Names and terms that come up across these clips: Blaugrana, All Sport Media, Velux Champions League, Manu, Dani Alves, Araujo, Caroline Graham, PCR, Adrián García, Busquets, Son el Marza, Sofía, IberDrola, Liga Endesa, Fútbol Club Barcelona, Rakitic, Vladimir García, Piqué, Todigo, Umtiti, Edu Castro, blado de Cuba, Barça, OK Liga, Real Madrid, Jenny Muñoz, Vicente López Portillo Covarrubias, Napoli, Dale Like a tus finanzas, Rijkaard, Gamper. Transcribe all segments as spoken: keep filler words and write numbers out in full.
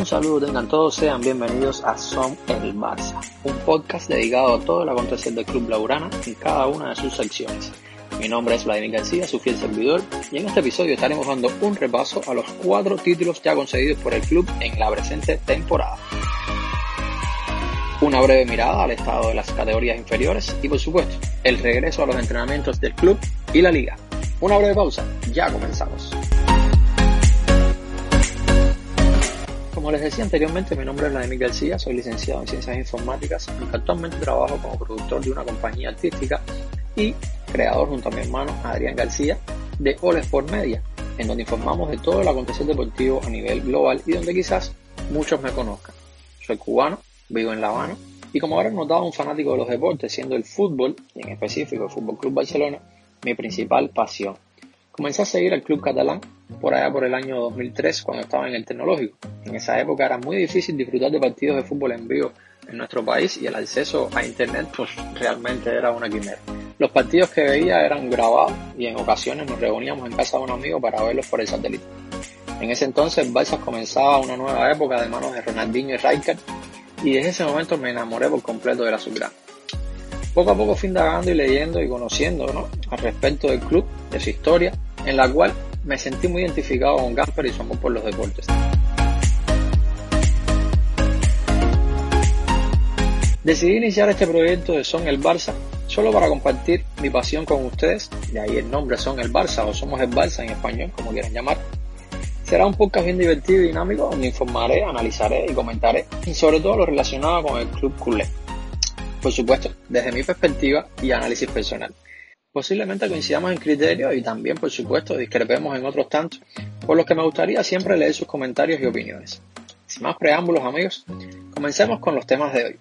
Un saludo tengan todos, sean bienvenidos a Son el Marza, un podcast dedicado a todo el acontecer del Club Blaugrana en cada una de sus secciones. Mi nombre es Vladimir García, su fiel servidor, y en este episodio estaremos dando un repaso a los cuatro títulos ya conseguidos por el club en la presente temporada. Una breve mirada al estado de las categorías inferiores y, por supuesto, el regreso a los entrenamientos del club y la liga. Una breve pausa, ya comenzamos. Como les decía anteriormente, mi nombre es Vladimir García, soy licenciado en Ciencias Informáticas y actualmente trabajo como productor de una compañía artística y creador junto a mi hermano Adrián García de All Sport Media, en donde informamos de todo el acontecer deportivo a nivel global y donde quizás muchos me conozcan. Soy cubano, vivo en La Habana y, como habrán notado, un fanático de los deportes, siendo el fútbol, y en específico el Fútbol Club Barcelona, mi principal pasión. Comencé a seguir al club catalán por allá por el año dos mil tres, cuando estaba en el Tecnológico. En esa época era muy difícil disfrutar de partidos de fútbol en vivo en nuestro país y el acceso a internet pues realmente era una quimera. Los partidos que veía eran grabados y en ocasiones nos reuníamos en casa de un amigo para verlos por el satélite. En ese entonces el Barça comenzaba una nueva época de manos de Ronaldinho y Rijkaard, y desde ese momento me enamoré por completo de la azulgrana. Poco a poco fui indagando y leyendo y conociendo, ¿no?, al respecto del club, de su historia, en la cual me sentí muy identificado con Gamper y su amor por los deportes. Decidí iniciar este proyecto de Son el Barça solo para compartir mi pasión con ustedes, de ahí el nombre Son el Barça o Somos el Barça en español, como quieran llamar. Será un podcast bien divertido y dinámico donde informaré, analizaré y comentaré, y sobre todo lo relacionado con el club culé. Por supuesto, desde mi perspectiva y análisis personal. Posiblemente coincidamos en criterios y también, por supuesto, discrepemos en otros tantos, por los que me gustaría siempre leer sus comentarios y opiniones. Sin más preámbulos, amigos, comencemos con los temas de hoy.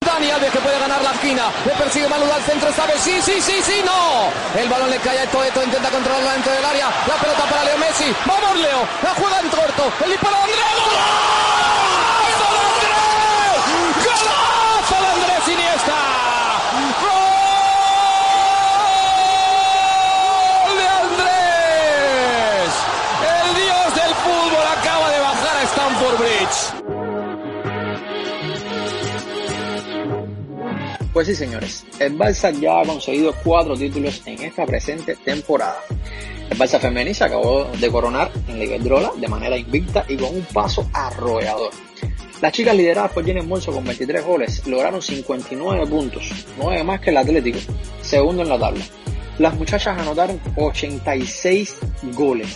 Dani Alves, que puede ganar la esquina, le persigue Manu al centro, sabe, sí, sí, sí, sí, no. El balón le cae a esto, esto intenta controlarla dentro del área, la pelota para Leo Messi, vamos Leo, la juega en corto, el disparo de André Gómez. Pues sí, señores, el Barça ya ha conseguido cuatro títulos en esta presente temporada. El Barça femenil se acabó de coronar en la IberDrola de manera invicta y con un paso arrollador. Las chicas lideradas por Jenny Muñoz con veintitrés goles lograron cincuenta y nueve puntos, nueve más que el Atlético, segundo en la tabla. Las muchachas anotaron ochenta y seis goles,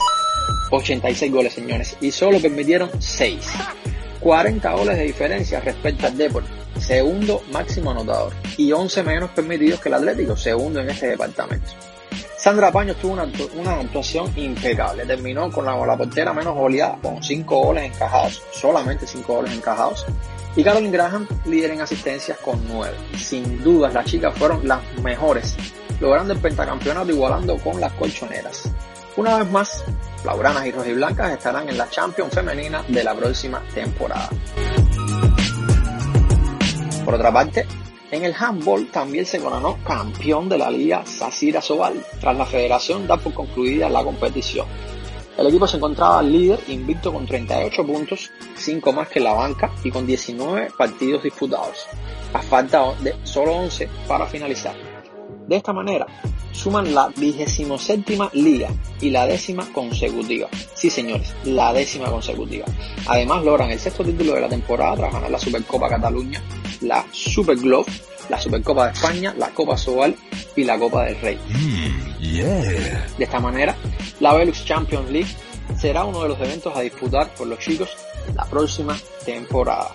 ochenta y seis goles, señores, y solo permitieron seis. cuarenta goles de diferencia respecto al Depor, segundo máximo anotador, y once menos permitidos que el Atlético, segundo en este departamento. Sandra Paños tuvo una, una actuación impecable, terminó con la, la portera menos goleada, con cinco goles encajados, solamente cinco goles encajados, y Caroline Graham, líder en asistencias con nueve. Sin dudas, las chicas fueron las mejores, logrando el pentacampeonato igualando con las colchoneras. Una vez más, blaugranas y rojiblancas estarán en la Champions femenina de la próxima temporada. Por otra parte, en el handball también se coronó campeón de la liga Sassira Sobal, tras la federación dar por concluida la competición. El equipo se encontraba líder invicto con treinta y ocho puntos, cinco más que la banca y con diecinueve partidos disputados, a falta de solo once para finalizar. De esta manera, suman la vigésimo séptima liga y la décima consecutiva. Sí, señores, la décima consecutiva. Además, logran el sexto título de la temporada tras ganar la Supercopa Cataluña, la Super Globe, la Supercopa de España, la Copa Sobal y la Copa del Rey. Mm, yeah. De esta manera, la Velux Champions League será uno de los eventos a disputar por los chicos la próxima temporada.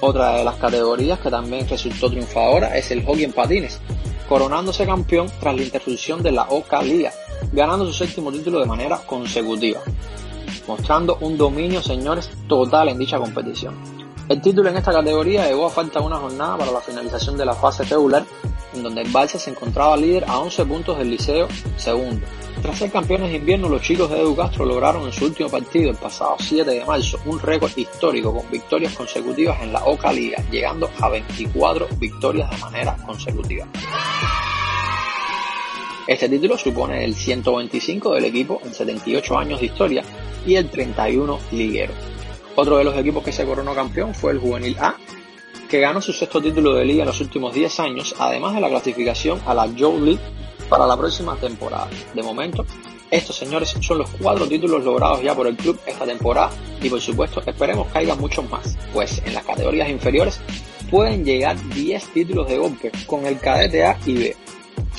Otra de las categorías que también resultó triunfadora es el hockey en patines, coronándose campeón tras la interrupción de la OK Liga, ganando su séptimo título de manera consecutiva, mostrando un dominio, señores, total en dicha competición. El título en esta categoría llegó a falta de una jornada para la finalización de la fase regular, en donde el Barça se encontraba líder a once puntos del Liceo segundo. Tras ser campeones de invierno, los chicos de Edu Castro lograron en su último partido, el pasado siete de marzo, un récord histórico con victorias consecutivas en la OK Liga, llegando a veinticuatro victorias de manera consecutiva. Este título supone el ciento veinticinco del equipo en setenta y ocho años de historia y el treinta y uno liguero. Otro de los equipos que se coronó campeón fue el Juvenil A, que ganó su sexto título de liga en los últimos diez años, además de la clasificación a la Joe League para la próxima temporada. De momento, estos señores son los cuatro títulos logrados ya por el club esta temporada y por supuesto esperemos que haya muchos más, pues en las categorías inferiores pueden llegar diez títulos de golpe con el cadete A y B,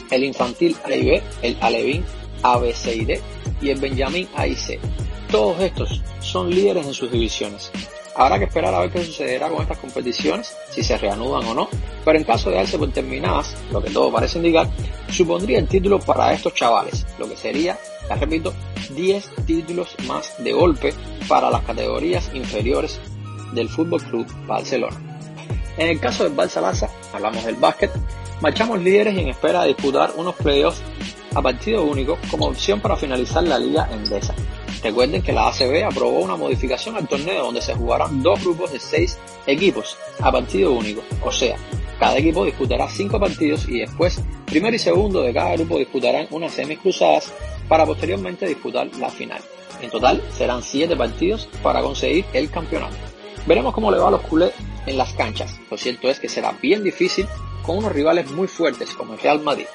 el infantil A y B, el alevín A, B, C y D y el benjamín A y C. Todos estos son líderes en sus divisiones. Habrá que esperar a ver qué sucederá con estas competiciones, si se reanudan o no, pero en caso de darse por terminadas, lo que todo parece indicar, supondría el título para estos chavales, lo que sería, les repito, diez títulos más de golpe para las categorías inferiores del Fútbol Club Barcelona. En el caso del Barça Laza, hablamos del básquet, marchamos líderes y en espera de disputar unos playoffs a partido único como opción para finalizar la Liga Endesa. Recuerden que la A C B aprobó una modificación al torneo donde se jugarán dos grupos de seis equipos a partido único, o sea, cada equipo disputará cinco partidos y después primero y segundo de cada grupo disputarán unas semis cruzadas para posteriormente disputar la final. En total serán siete partidos para conseguir el campeonato. Veremos cómo le va a los culés en las canchas, lo cierto es que será bien difícil con unos rivales muy fuertes como el Real Madrid.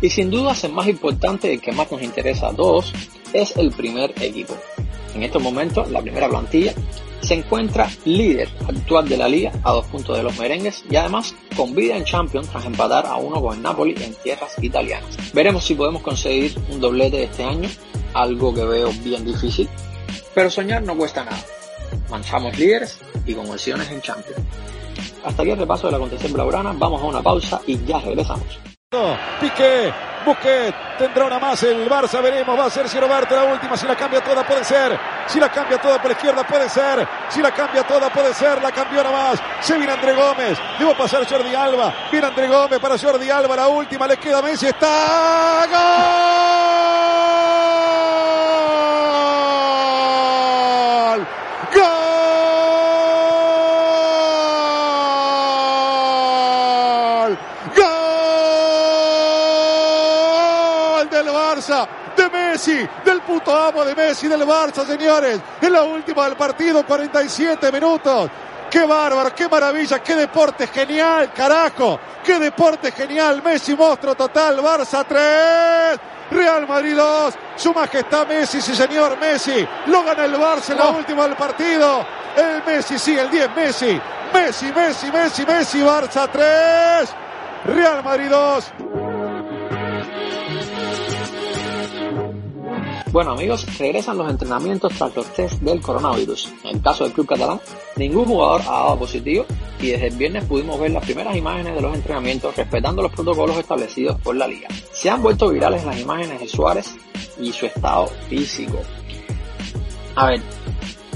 Y sin dudas el más importante y el que más nos interesa a todos es el primer equipo. En estos momentos la primera plantilla se encuentra líder actual de la liga a dos puntos de los merengues y además con vida en Champions tras empatar a uno con el Napoli en tierras italianas. Veremos si podemos conseguir un doblete este año, algo que veo bien difícil, pero soñar no cuesta nada. Manchamos líderes y con opciones en Champions. Hasta aquí el repaso del acontecer blaugrana, vamos a una pausa y ya regresamos. Piqué, Busquets, tendrá una más el Barça, veremos, va a ser Roberto la última, si la cambia toda puede ser, si la cambia toda por la izquierda puede ser, si la cambia toda puede ser, la cambió una más, se viene André Gómez, debo pasar Jordi Alba, viene André Gómez para Jordi Alba, la última, le queda Messi, está, ¡gol! ¡Gol! De Messi, del puto amo de Messi, del Barça, señores, en la última del partido, cuarenta y siete minutos. ¡Qué bárbaro, qué maravilla, qué deporte genial, carajo! ¡Qué deporte genial! Messi, monstruo total, Barça tres, Real Madrid dos, su majestad Messi, sí señor, Messi, lo gana el Barça en la oh. última del partido, el Messi, sí, el diez, Messi, Messi, Messi, Messi, Messi, Barça tres, Real Madrid dos. Bueno amigos, regresan los entrenamientos tras los test del coronavirus. En el caso del club catalán, ningún jugador ha dado positivo y desde el viernes pudimos ver las primeras imágenes de los entrenamientos respetando los protocolos establecidos por la liga. Se han vuelto virales las imágenes de Suárez y su estado físico. A ver,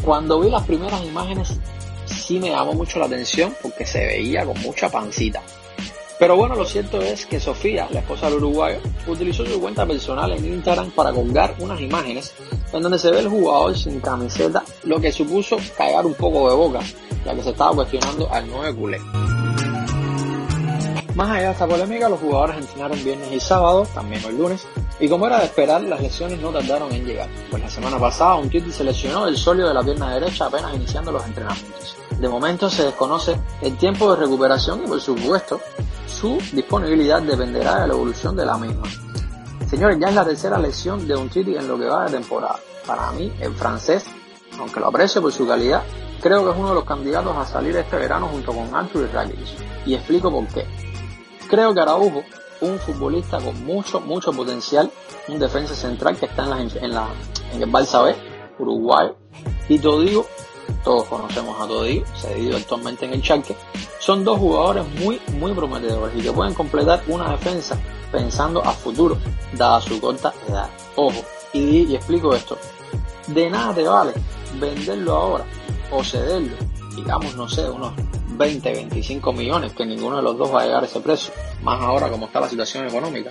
cuando vi las primeras imágenes sí me llamó mucho la atención porque se veía con mucha pancita. Pero bueno, lo cierto es que Sofía, la esposa del uruguayo, utilizó su cuenta personal en Instagram para colgar unas imágenes en donde se ve el jugador sin camiseta, lo que supuso cagar un poco de boca, ya que se estaba cuestionando al nueve culé. Más allá de esta polémica, los jugadores entrenaron viernes y sábado, también el lunes, y como era de esperar, las lesiones no tardaron en llegar, pues la semana pasada Umtiti se lesionó el solio de la pierna derecha apenas iniciando los entrenamientos. De momento se desconoce el tiempo de recuperación y por supuesto, su disponibilidad dependerá de la evolución de la misma. Señores, ya es la tercera lesión de Umtiti en lo que va de temporada. Para mí, el francés, aunque lo aprecio por su calidad, creo que es uno de los candidatos a salir este verano junto con Arthur y Rakitic. Y explico por qué. Creo que Araujo, un futbolista con mucho, mucho potencial, un defensa central que está en, la, en, la, en el Barça B, Uruguay, y Todigo, todos conocemos a Todigo, cedido actualmente en el Schalke, son dos jugadores muy, muy prometedores y que pueden completar una defensa pensando a futuro, dada su corta edad. Ojo, y, y explico esto, de nada te vale venderlo ahora o cederlo, digamos, no sé, unos veinte, veinticinco millones, que ninguno de los dos va a llegar a ese precio, más ahora como está la situación económica,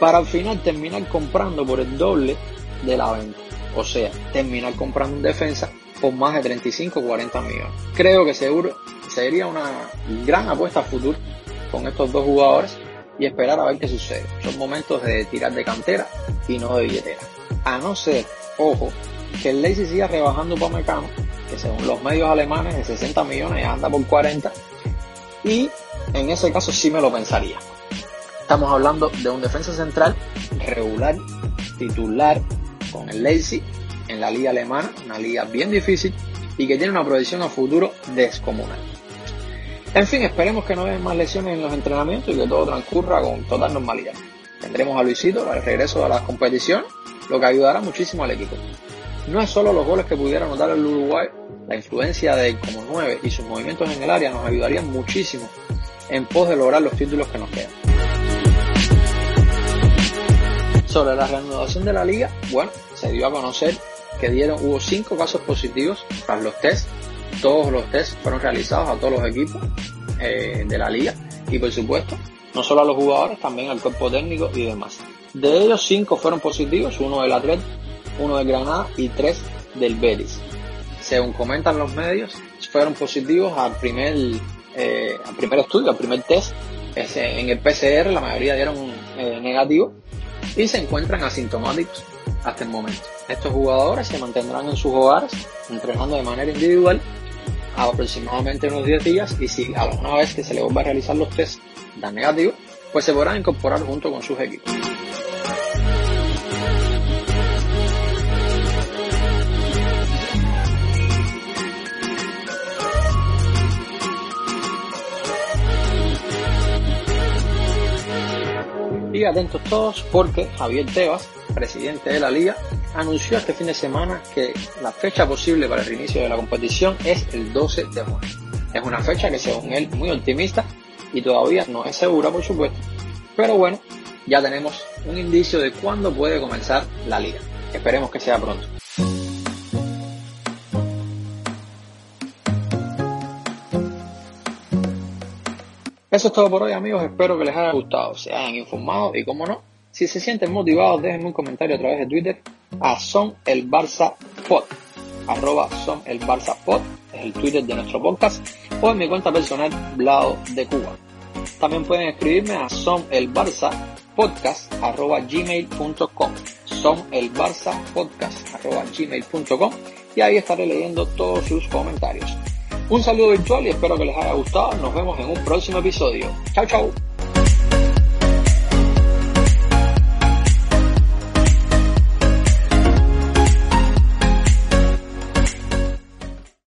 para al final terminar comprando por el doble de la venta, o sea, terminar comprando un defensa por más de treinta y cinco o cuarenta millones. Creo que seguro sería una gran apuesta a futuro con estos dos jugadores y esperar a ver qué sucede. Son momentos de tirar de cantera y no de billetera. A no ser Ojo, que el Leipzig siga rebajando para Mecano, que según los medios alemanes de sesenta millones ya anda por cuarenta, y en ese caso sí me lo pensaría. Estamos hablando de un defensa central regular, titular con el Leipzig en la liga alemana, una liga bien difícil y que tiene una proyección a futuro descomunal. En fin, esperemos que no haya más lesiones en los entrenamientos y que todo transcurra con total normalidad. Tendremos a Luisito para el regreso a las competiciones, lo que ayudará muchísimo al equipo. No es solo los goles que pudiera anotar el Uruguay, la influencia de él como nueve y sus movimientos en el área nos ayudarían muchísimo en pos de lograr los títulos que nos quedan. Sobre la reanudación de la liga, bueno, se dio a conocer que dieron, hubo cinco casos positivos tras los test. Todos los test fueron realizados a todos los equipos eh, de la liga y por supuesto, no solo a los jugadores, también al cuerpo técnico y demás. De ellos, cinco fueron positivos, uno del Atlético, uno de Granada y tres del Betis. Según comentan los medios, fueron positivos al primer, eh, al primer estudio, al primer test. Ese, en el P C R la mayoría dieron eh, negativo y se encuentran asintomáticos hasta el momento. Estos jugadores se mantendrán en sus hogares entrenando de manera individual a aproximadamente unos diez días y si alguna vez que se les vuelva a realizar los test dan negativo, pues se podrán incorporar junto con sus equipos. Y atentos todos porque Javier Tebas, presidente de la liga, anunció este fin de semana que la fecha posible para el reinicio de la competición es el doce de junio. Es una fecha que según él muy optimista y todavía no es segura por supuesto, pero bueno, ya tenemos un indicio de cuándo puede comenzar la liga. Esperemos que sea pronto. Eso es todo por hoy amigos, espero que les haya gustado, se hayan informado y como no, si se sienten motivados déjenme un comentario a través de Twitter a Son el Barça Pod, arroba Son el Barça Pod, es el Twitter de nuestro podcast, o en mi cuenta personal Blado de Cuba. También pueden escribirme a Son el Barça Podcast arroba gmail punto com, Son el Barça Podcast arroba gmail punto com y ahí estaré leyendo todos sus comentarios. Un saludo virtual y espero que les haya gustado. Nos vemos en un próximo episodio. Chau, chau.